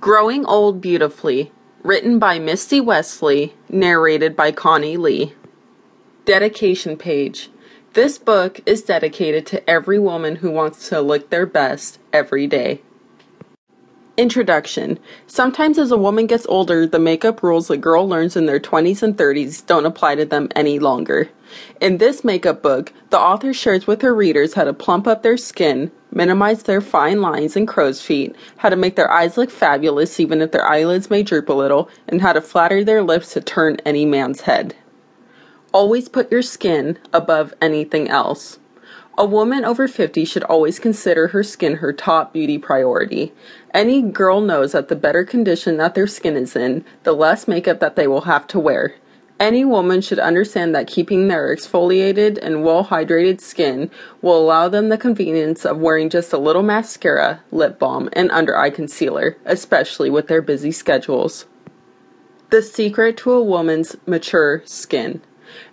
Growing Old Beautifully, written by Misty Wesley, narrated by Connie Lee. Dedication page. This book is dedicated to every woman who wants to look their best every day. Introduction. Sometimes as a woman gets older, the makeup rules a girl learns in their 20s and 30s don't apply to them any longer. In this makeup book, the author shares with her readers how to plump up their skin, minimize their fine lines and crow's feet, how to make their eyes look fabulous even if their eyelids may droop a little, and how to flatter their lips to turn any man's head. Always put your skin above anything else. A woman over 50 should always consider her skin her top beauty priority. Any girl knows that the better condition that their skin is in, the less makeup that they will have to wear. Any woman should understand that keeping their exfoliated and well-hydrated skin will allow them the convenience of wearing just a little mascara, lip balm, and under-eye concealer, especially with their busy schedules. The secret to a woman's mature skin.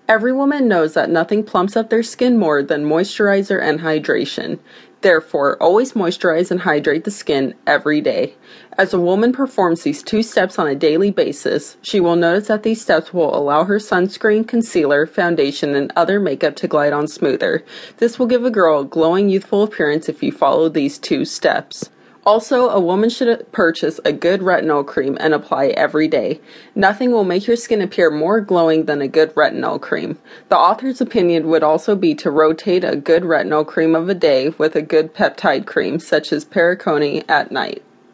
Every woman knows that nothing plumps up their skin more than moisturizer and hydration. Therefore, always moisturize and hydrate the skin every day. As a woman performs these two steps on a daily basis, she will notice that these steps will allow her sunscreen, concealer, foundation, and other makeup to glide on smoother. This will give a girl a glowing, youthful appearance if you follow these two steps. Also, a woman should purchase a good retinol cream and apply it every day. Nothing will make your skin appear more glowing than a good retinol cream. The author's opinion would also be to rotate a good retinol cream of a day with a good peptide cream, such as Pericone, at night.